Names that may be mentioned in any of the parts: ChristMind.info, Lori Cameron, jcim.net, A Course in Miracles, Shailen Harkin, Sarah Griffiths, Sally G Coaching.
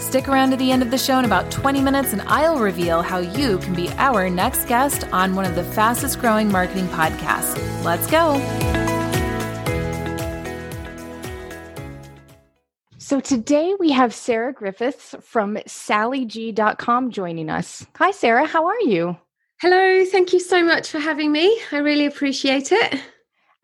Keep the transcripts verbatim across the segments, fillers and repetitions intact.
Stick around to the end of the show in about twenty minutes, and I'll reveal how you can be our next guest on one of the fastest growing marketing podcasts. Let's go. So today we have Sarah Griffiths from Sally G dot com joining us. Hi, Sarah. How are you? Hello. Thank you so much for having me. I really appreciate it.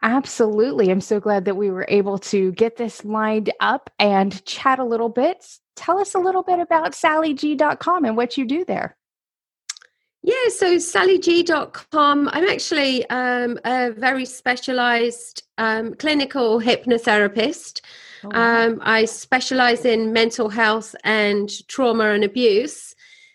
Absolutely. I'm so glad that we were able to get this lined up and chat a little bit. Tell us a little bit about Sally G dot com and what you do there. Yeah, so Sally G dot com, I'm actually um, a very specialized um, clinical hypnotherapist. Oh, wow. um, I specialize in mental health and trauma and abuse.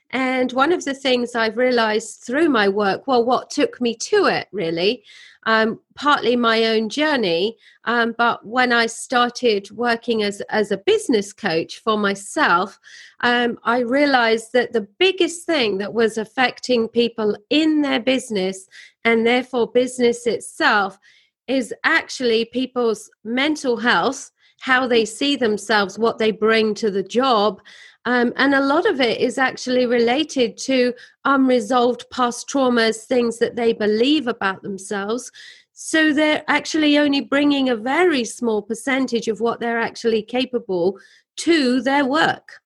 And one of the things I've realized through my work, well, what took me to it really, um, partly my own journey, um, but when I started working as, as a business coach for myself, um, I realized that the biggest thing that was affecting people in their business and therefore business itself is actually people's mental health, how they see themselves, what they bring to the job. Um, and a lot of it is actually related to unresolved past traumas, things that they believe about themselves. So they're actually only bringing a very small percentage of what they're actually capable to their work,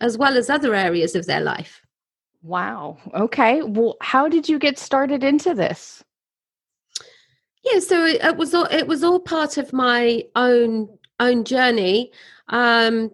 as well as other areas of their life. Wow. Okay. Well, how did you get started into this? Yeah, so it, it was all, it was all part of my own own journey. Um,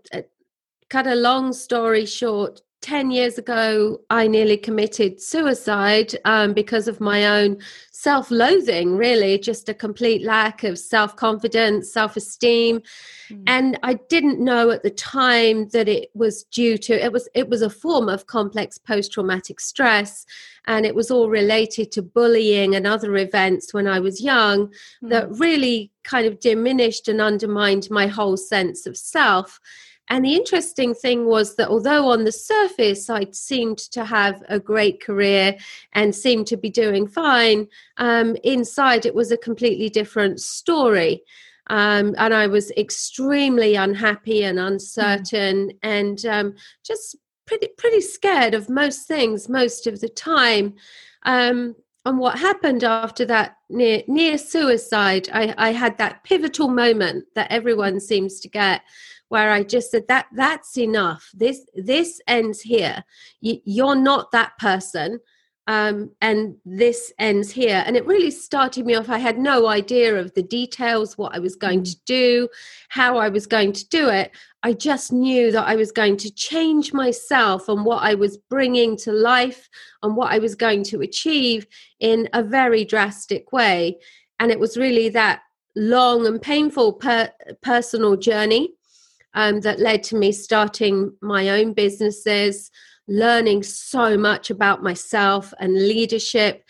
Cut a long story short, ten years ago, I nearly committed suicide um, because of my own self-loathing, really, just a complete lack of self-confidence, self-esteem. Mm. And I didn't know at the time that it was due to, it was it was a form of complex post-traumatic stress, and it was all related to bullying and other events when I was young mm. that really kind of diminished and undermined my whole sense of self. And the interesting thing was that although on the surface I seemed to have a great career and seemed to be doing fine, um, inside it was a completely different story. Um, and I was extremely unhappy and uncertain mm. and um, just pretty pretty scared of most things most of the time. Um, and what happened after that near, near suicide, I, I had that pivotal moment that everyone seems to get, where I just said that that's enough. This this ends here. You, you're not that person, um, and this ends here. And it really started me off. I had no idea of the details, what I was going to do, how I was going to do it. I just knew that I was going to change myself and what I was bringing to life and what I was going to achieve in a very drastic way. And it was really that long and painful per- personal journey Um, that led to me starting my own businesses, learning so much about myself and leadership.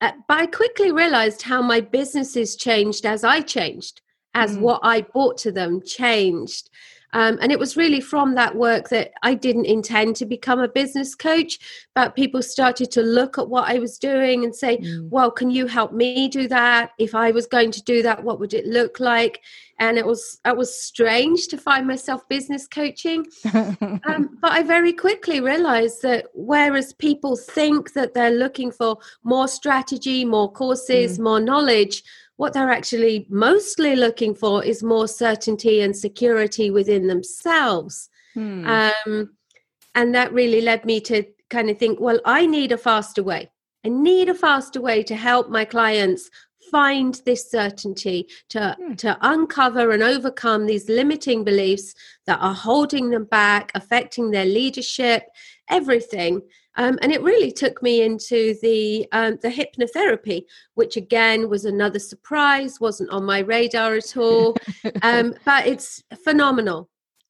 Uh, but I quickly realized how my businesses changed as I changed, as mm. what I brought to them changed. Um, and it was really from that work that I didn't intend to become a business coach, but people started to look at what I was doing and say, mm. well, can you help me do that? If I was going to do that, what would it look like? And it was it was strange to find myself business coaching. um, but I very quickly realized that whereas people think that they're looking for more strategy, more courses, mm. more knowledge, what they're actually mostly looking for is more certainty and security within themselves. Hmm. Um, and that really led me to kind of think, well, I need a faster way. I need a faster way to help my clients find this certainty, to, hmm. to uncover and overcome these limiting beliefs that are holding them back, affecting their leadership, everything. Um, and it really took me into the um, the hypnotherapy, which again was another surprise, wasn't on my radar at all. um, but it's phenomenal,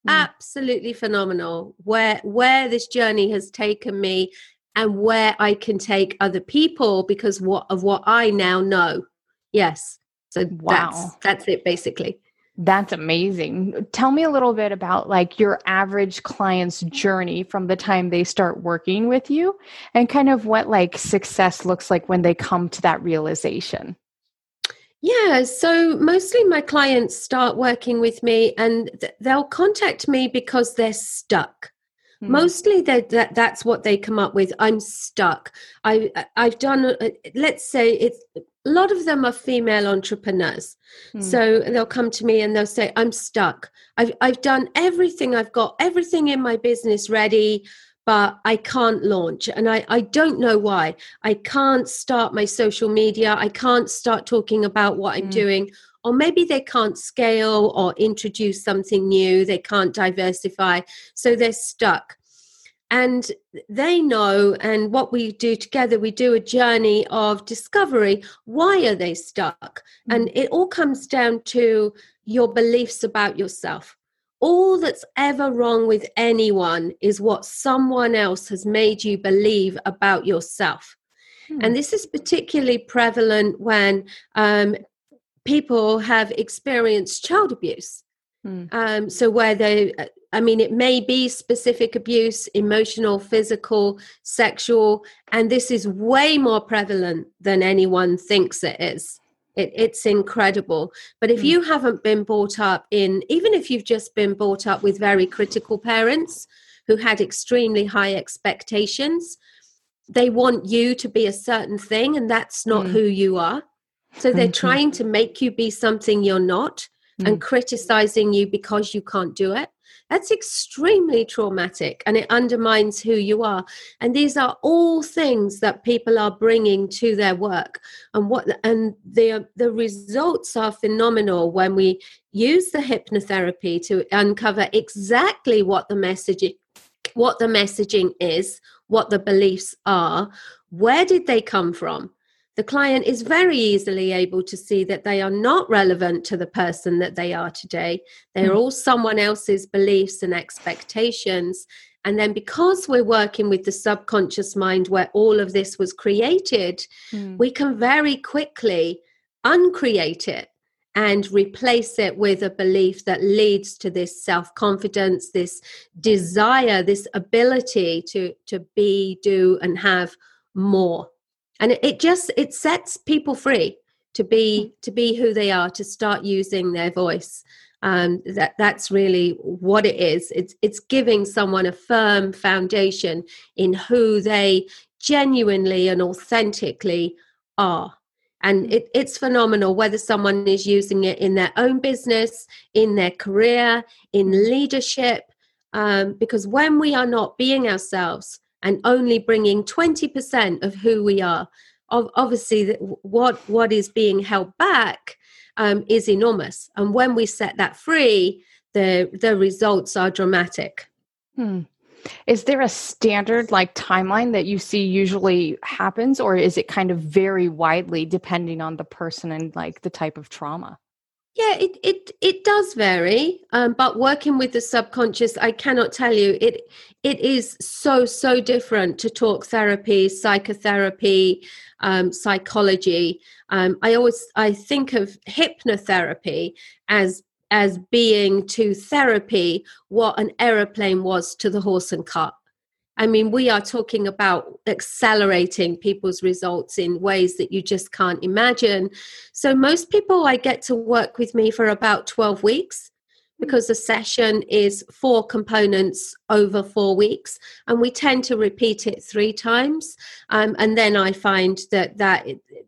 mm. absolutely phenomenal, where where this journey has taken me and where I can take other people because what of what I now know. Yes. So wow. that's, that's it basically. That's amazing. Tell me a little bit about like your average client's journey from the time they start working with you and kind of what like success looks like when they come to that realization. Yeah. So mostly my clients start working with me and th- they'll contact me because they're stuck. Mm-hmm. Mostly that that's what they come up with. I'm stuck. I, I've done, let's say it's, a lot of them are female entrepreneurs. Mm. So they'll come to me and they'll say, I'm stuck. I've I've done everything. I've got everything in my business ready, but I can't launch. And I, I don't know why. I can't start my social media. I can't start talking about what I'm mm. doing. Or maybe they can't scale or introduce something new. They can't diversify. So they're stuck. And they know, and what we do together, we do a journey of discovery. Why are they stuck? Mm-hmm. And it all comes down to your beliefs about yourself. All that's ever wrong with anyone is what someone else has made you believe about yourself. Mm-hmm. And this is particularly prevalent when um, people have experienced child abuse. Mm-hmm. Um, so where they... I mean, it may be specific abuse, emotional, physical, sexual, and this is way more prevalent than anyone thinks it is. It, it's incredible. But if mm. you haven't been brought up in, even if you've just been brought up with very critical parents who had extremely high expectations, they want you to be a certain thing, and that's not mm. who you are. So they're mm-hmm. trying to make you be something you're not mm. and criticizing you because you can't do it. That's extremely traumatic and it undermines who you are. And these are all things that people are bringing to their work. And what and the, the results are phenomenal when we use the hypnotherapy to uncover exactly what the messaging, what the messaging is, what the beliefs are, where did they come from? The client is very easily able to see that they are not relevant to the person that they are today. They're mm. all someone else's beliefs and expectations. And then because we're working with the subconscious mind where all of this was created, mm. we can very quickly uncreate it and replace it with a belief that leads to this self-confidence, this desire, this ability to, to be, do, and have more. And it just, it sets people free to be, to be who they are, to start using their voice. Um, that that's really what it is. It's, it's giving someone a firm foundation in who they genuinely and authentically are. And it, it's phenomenal whether someone is using it in their own business, in their career, in leadership, um, because when we are not being ourselves, and only bringing twenty percent of who we are. Obviously, what, what is being held back um, is enormous. And when we set that free, the, the results are dramatic. Hmm. Is there a standard like timeline that you see usually happens, or is it kind of vary widely depending on the person and like the type of trauma? Yeah, it it it does vary, um, but working with the subconscious, I cannot tell you, it it is so, so different to talk therapy, psychotherapy, um, psychology. Um, I always I think of hypnotherapy as as being to therapy what an aeroplane was to the horse and cart. I mean, we are talking about accelerating people's results in ways that you just can't imagine. So most people I get to work with me for about twelve weeks because a session is four components over four weeks. And we tend to repeat it three times. Um, and then I find that, that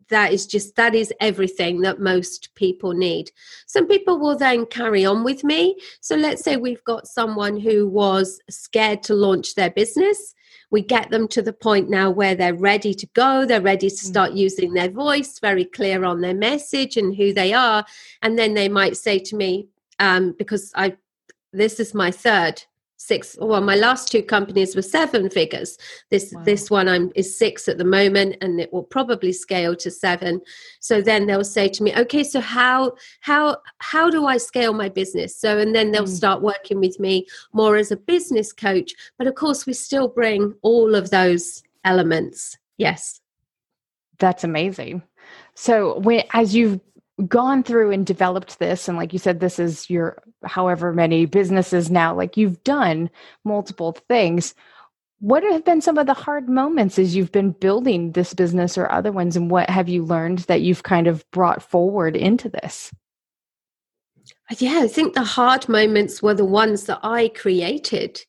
that is just, that is everything that most people need. Some people will then carry on with me. So let's say we've got someone who was scared to launch their business. We get them to the point now where they're ready to go. They're ready to start using their voice, very clear on their message and who they are. And then they might say to me, Um, because I, this is my third six. Well, my last two companies were seven figures. This wow. this one I'm, is six at the moment, and it will probably scale to seven. So then they'll say to me, "Okay, so how how how do I scale my business?" So and then they'll mm. start working with me more as a business coach. But of course, we still bring all of those elements. Yes. That's amazing. So when, as you've gone through and developed this, and like you said, this is your however many businesses now, like you've done multiple things. What have been some of the hard moments as you've been building this business or other ones? And what have you learned that you've kind of brought forward into this? Yeah, I think the hard moments were the ones that I created,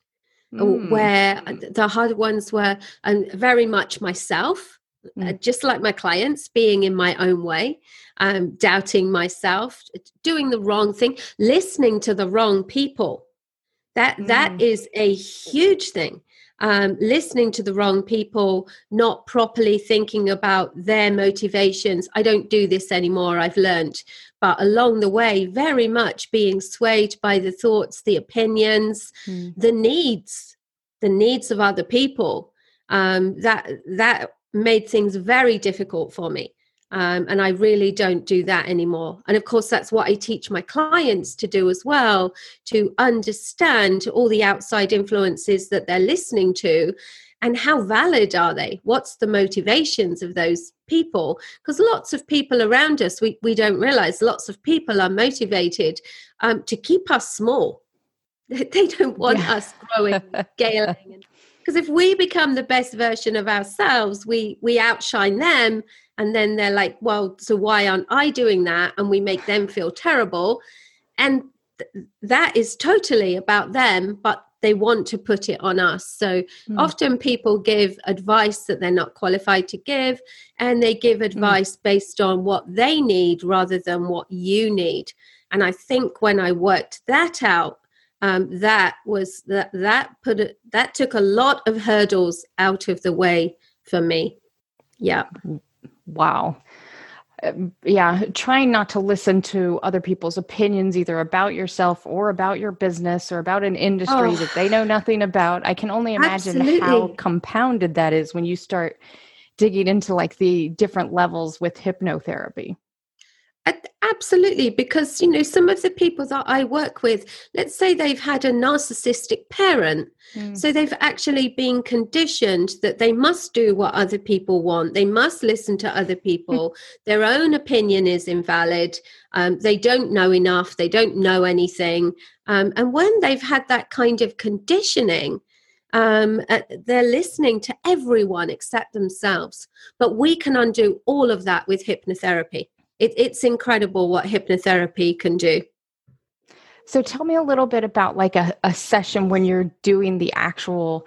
mm. where the hard ones were um, very much myself. Uh, just like my clients, being in my own way, um, doubting myself, doing the wrong thing, listening to the wrong people. That mm. that is a huge thing. Um, listening to the wrong people, not properly thinking about their motivations. I don't do this anymore, I've learned. But along the way, very much being swayed by the thoughts, the opinions, mm. the needs, the needs of other people. Um, that that. made things very difficult for me. Um, and I really don't do that anymore. And of course, that's what I teach my clients to do as well, to understand all the outside influences that they're listening to and how valid are they? What's the motivations of those people? Because lots of people around us, we, we don't realize lots of people are motivated um, to keep us small. They don't want yeah. us growing, scaling, and because if we become the best version of ourselves, we we outshine them. And then they're like, well, so why aren't I doing that? And we make them feel terrible. And th- that is totally about them, but they want to put it on us. So mm. often people give advice that they're not qualified to give, and they give advice mm. based on what they need rather than what you need. And I think when I worked that out, Um, that was that that put a, that took a lot of hurdles out of the way for me. Yeah. Wow. Um, yeah. Trying not to listen to other people's opinions, either about yourself or about your business or about an industry oh. that they know nothing about. I can only imagine Absolutely. How compounded that is when you start digging into like the different levels with hypnotherapy. Absolutely, because, you know, some of the people that I work with, let's say they've had a narcissistic parent. Mm. So they've actually been conditioned that they must do what other people want. They must listen to other people. Their own opinion is invalid. Um, they don't know enough. They don't know anything. Um, and when they've had that kind of conditioning, Um, uh, they're listening to everyone except themselves. But we can undo all of that with hypnotherapy. It, it's incredible what hypnotherapy can do. So tell me a little bit about like a, a session when you're doing the actual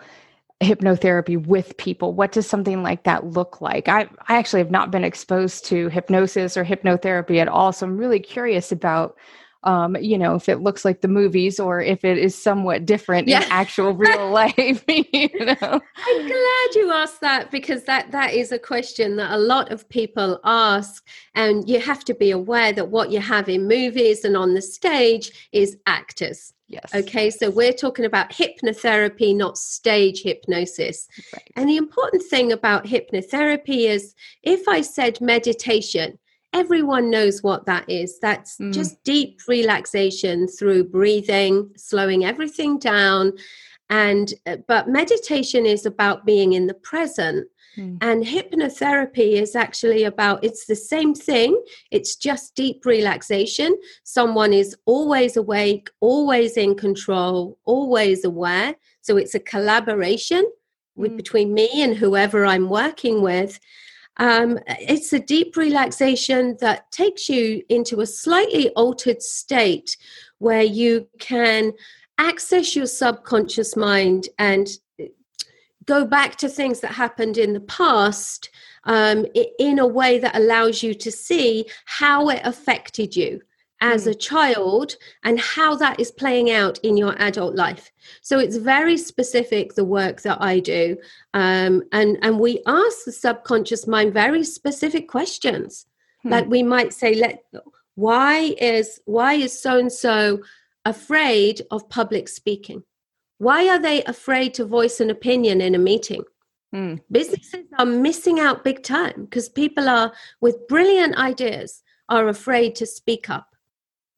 hypnotherapy with people. What does something like that look like? I, I actually have not been exposed to hypnosis or hypnotherapy at all. So I'm really curious about, um, you know, if it looks like the movies or if it is somewhat different yeah. in actual real life. You know? I'm glad you asked that, because that, that is a question that a lot of people ask. And you have to be aware that what you have in movies and on the stage is actors. Yes. Okay, so we're talking about hypnotherapy, not stage hypnosis. Right. And the important thing about hypnotherapy is if I said meditation, everyone knows what that is. That's mm. just deep relaxation through breathing, slowing everything down. And but meditation is about being in the present. Mm. And hypnotherapy is actually about, it's the same thing. It's just deep relaxation. Someone is always awake, always in control, always aware. So it's a collaboration mm. with, between me and whoever I'm working with. Um, it's a deep relaxation that takes you into a slightly altered state where you can access your subconscious mind and go back to things that happened in the past um, in a way that allows you to see how it affected you as mm. a child and how that is playing out in your adult life. So it's very specific, the work that I do. Um, and, and we ask the subconscious mind very specific questions. Mm. Like we might say, let, why is, why is so-and-so afraid of public speaking? Why are they afraid to voice an opinion in a meeting? Mm. Businesses are missing out big time because people are with brilliant ideas are afraid to speak up.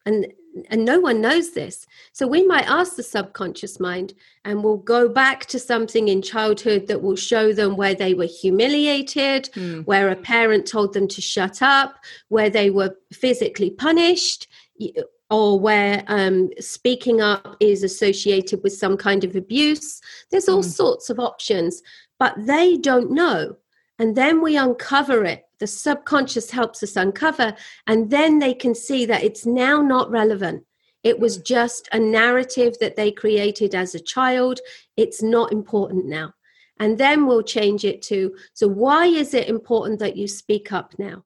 And and no one knows this. So we might ask the subconscious mind and we'll go back to something in childhood that will show them where they were humiliated, mm. where a parent told them to shut up, where they were physically punished, or where um, speaking up is associated with some kind of abuse. There's all mm. sorts of options, but they don't know. And then we uncover it. The subconscious helps us uncover, and then they can see that it's now not relevant. It was just a narrative that they created as a child. It's not important now. And then we'll change it to, so why is it important that you speak up now?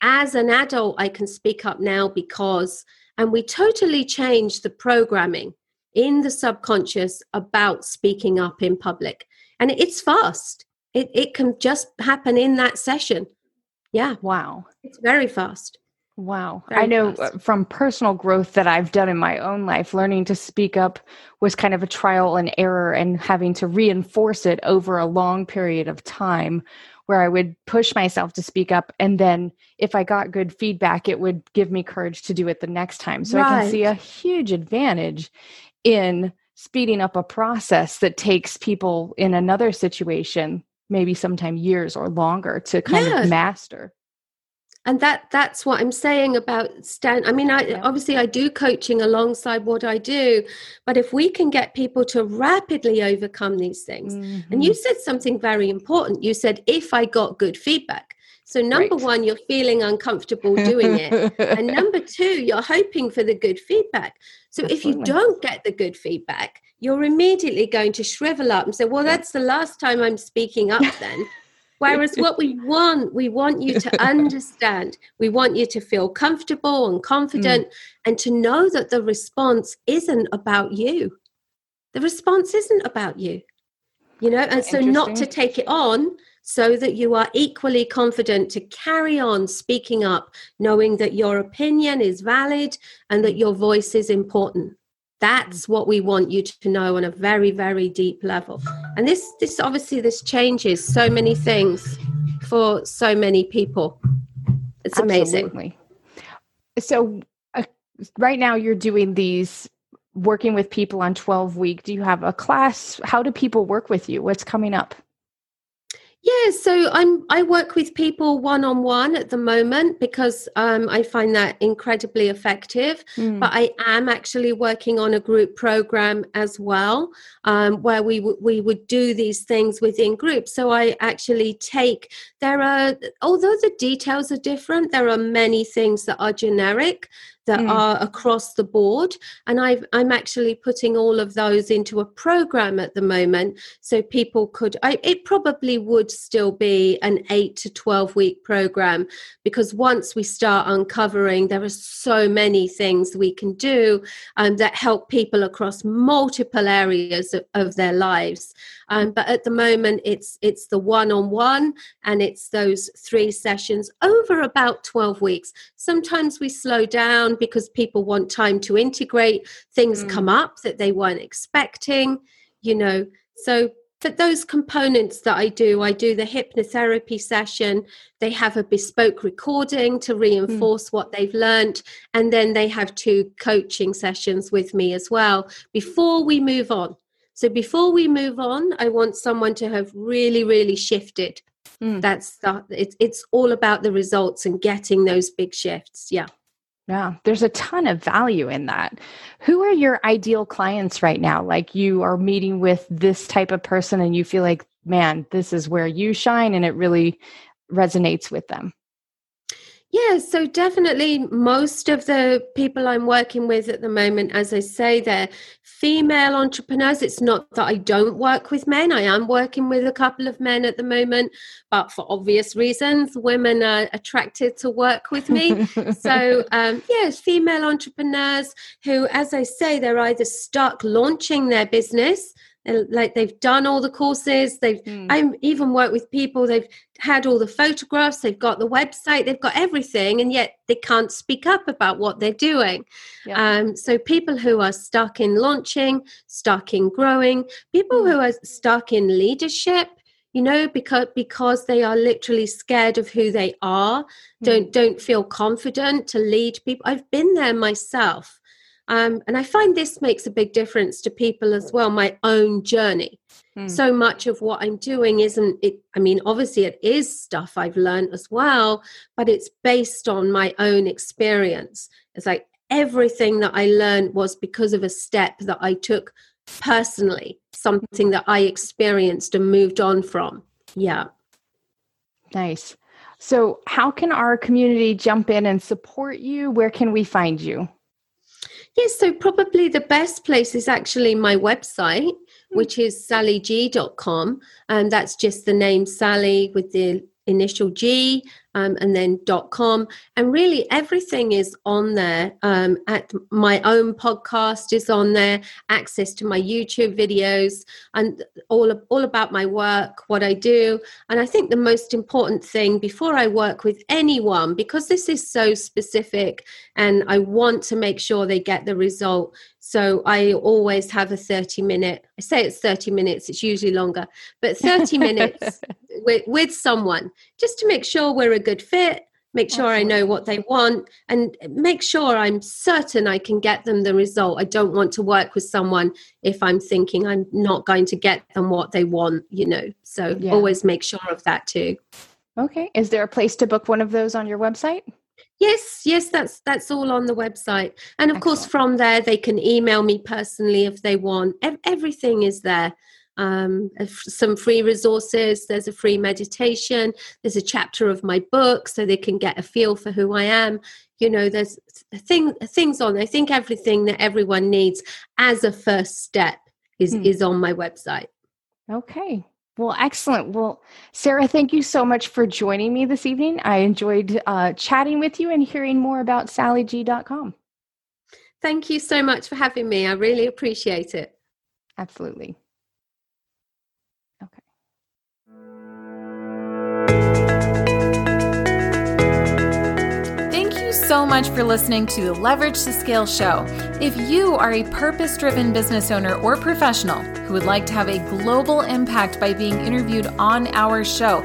As an adult, I can speak up now because, and we totally change the programming in the subconscious about speaking up in public. And it's fast. It it can just happen in that session. Yeah. Wow. It's very fast. Wow. Very I know fast. From personal growth that I've done in my own life, learning to speak up was kind of a trial and error and having to reinforce it over a long period of time where I would push myself to speak up. And then if I got good feedback, it would give me courage to do it the next time. So right. I can see a huge advantage in speeding up a process that takes people in another situation maybe sometime years or longer to kind yeah. of master. And that that's what I'm saying about stand. I mean, I yeah. obviously I do coaching alongside what I do, but if we can get people to rapidly overcome these things, mm-hmm. and you said something very important. You said, if I got good feedback. So number right. one, you're feeling uncomfortable doing it. And number two, you're hoping for the good feedback. So Absolutely. If you don't get the good feedback, you're immediately going to shrivel up and say, well, that's the last time I'm speaking up then. Whereas what we want, we want you to understand, we want you to feel comfortable and confident mm. and to know that the response isn't about you. The response isn't about you, you know, and so not to take it on so that you are equally confident to carry on speaking up, knowing that your opinion is valid and that your voice is important. That's what we want you to know on a very, very deep level. And this, this obviously, this changes so many things for so many people. It's amazing. Absolutely. So uh, right now you're doing these, working with people on twelve week. Do you have a class? How do people work with you? What's coming up? Yeah, so I'm, I work with people one-on-one at the moment because um, I find that incredibly effective, mm. but I am actually working on a group program as well, um, where we, w- we would do these things within groups. So I actually take, there are, although the details are different, there are many things that are generic that mm. are across the board. And I've, I'm actually putting all of those into a program at the moment. So people could, I, it probably would still be an eight to twelve week program, because once we start uncovering, there are so many things we can do um, that help people across multiple areas of, of their lives. Um, but at the moment, it's it's the one-on-one, and it's those three sessions over about twelve weeks. Sometimes we slow down because people want time to integrate. Things mm. come up that they weren't expecting, you know. So, but those components that I do, I do the hypnotherapy session. They have a bespoke recording to reinforce mm. what they've learned. And then they have two coaching sessions with me as well before we move on. So before we move on, I want someone to have really, really shifted. Mm. That's the, it's it's all about the results and getting those big shifts. Yeah. Yeah. There's a ton of value in that. Who are your ideal clients right now? Like, you are meeting with this type of person and you feel like, man, this is where you shine and it really resonates with them. Yeah, so definitely most of the people I'm working with at the moment, as I say, they're female entrepreneurs. It's not that I don't work with men. I am working with a couple of men at the moment, but for obvious reasons, women are attracted to work with me. So, um, yeah, female entrepreneurs who, as I say, they're either stuck launching their business, like they've done all the courses, they've mm. I even work with people, they've had all the photographs, they've got the website, they've got everything, and yet they can't speak up about what they're doing. Yep. Um, so people who are stuck in launching, stuck in growing, people who are stuck in leadership, you know, because because they are literally scared of who they are, mm. don't don't feel confident to lead people. I've been there myself. Um, and I find this makes a big difference to people as well, my own journey. Mm. So much of what I'm doing isn't, it, I mean, obviously it is stuff I've learned as well, but it's based on my own experience. It's like everything that I learned was because of a step that I took personally, something that I experienced and moved on from. Yeah. Nice. So how can our community jump in and support you? Where can we find you? Yes, so probably the best place is actually my website, which is sally g dot com. And that's just the name Sally with the initial G um, and then .com. And really everything is on there. Um, at my own podcast is on there, access to my YouTube videos and all, of, all about my work, what I do. And I think the most important thing before I work with anyone, because this is so specific and I want to make sure they get the result. So I always have a thirty minute, I say it's thirty minutes, it's usually longer, but thirty minutes with, with someone just to make sure we're a good fit, make sure Absolutely. I know what they want and make sure I'm certain I can get them the result. I don't want to work with someone if I'm thinking I'm not going to get them what they want, you know, so yeah. always make sure of that too. Okay. Is there a place to book one of those on your website? Yes, yes, that's that's all on the website. And of Excellent. course, from there, they can email me personally if they want. E- everything is there. Um, some free resources. There's a free meditation. There's a chapter of my book so they can get a feel for who I am. You know, there's thing, things on. I think everything that everyone needs as a first step is, hmm. is on my website. Okay. Well, excellent. Well, Sarah, thank you so much for joining me this evening. I enjoyed uh, chatting with you and hearing more about sally g dot com. Thank you so much for having me. I really appreciate it. Absolutely. So much for listening to the Leverage to Scale show. If you are a purpose-driven business owner or professional who would like to have a global impact by being interviewed on our show,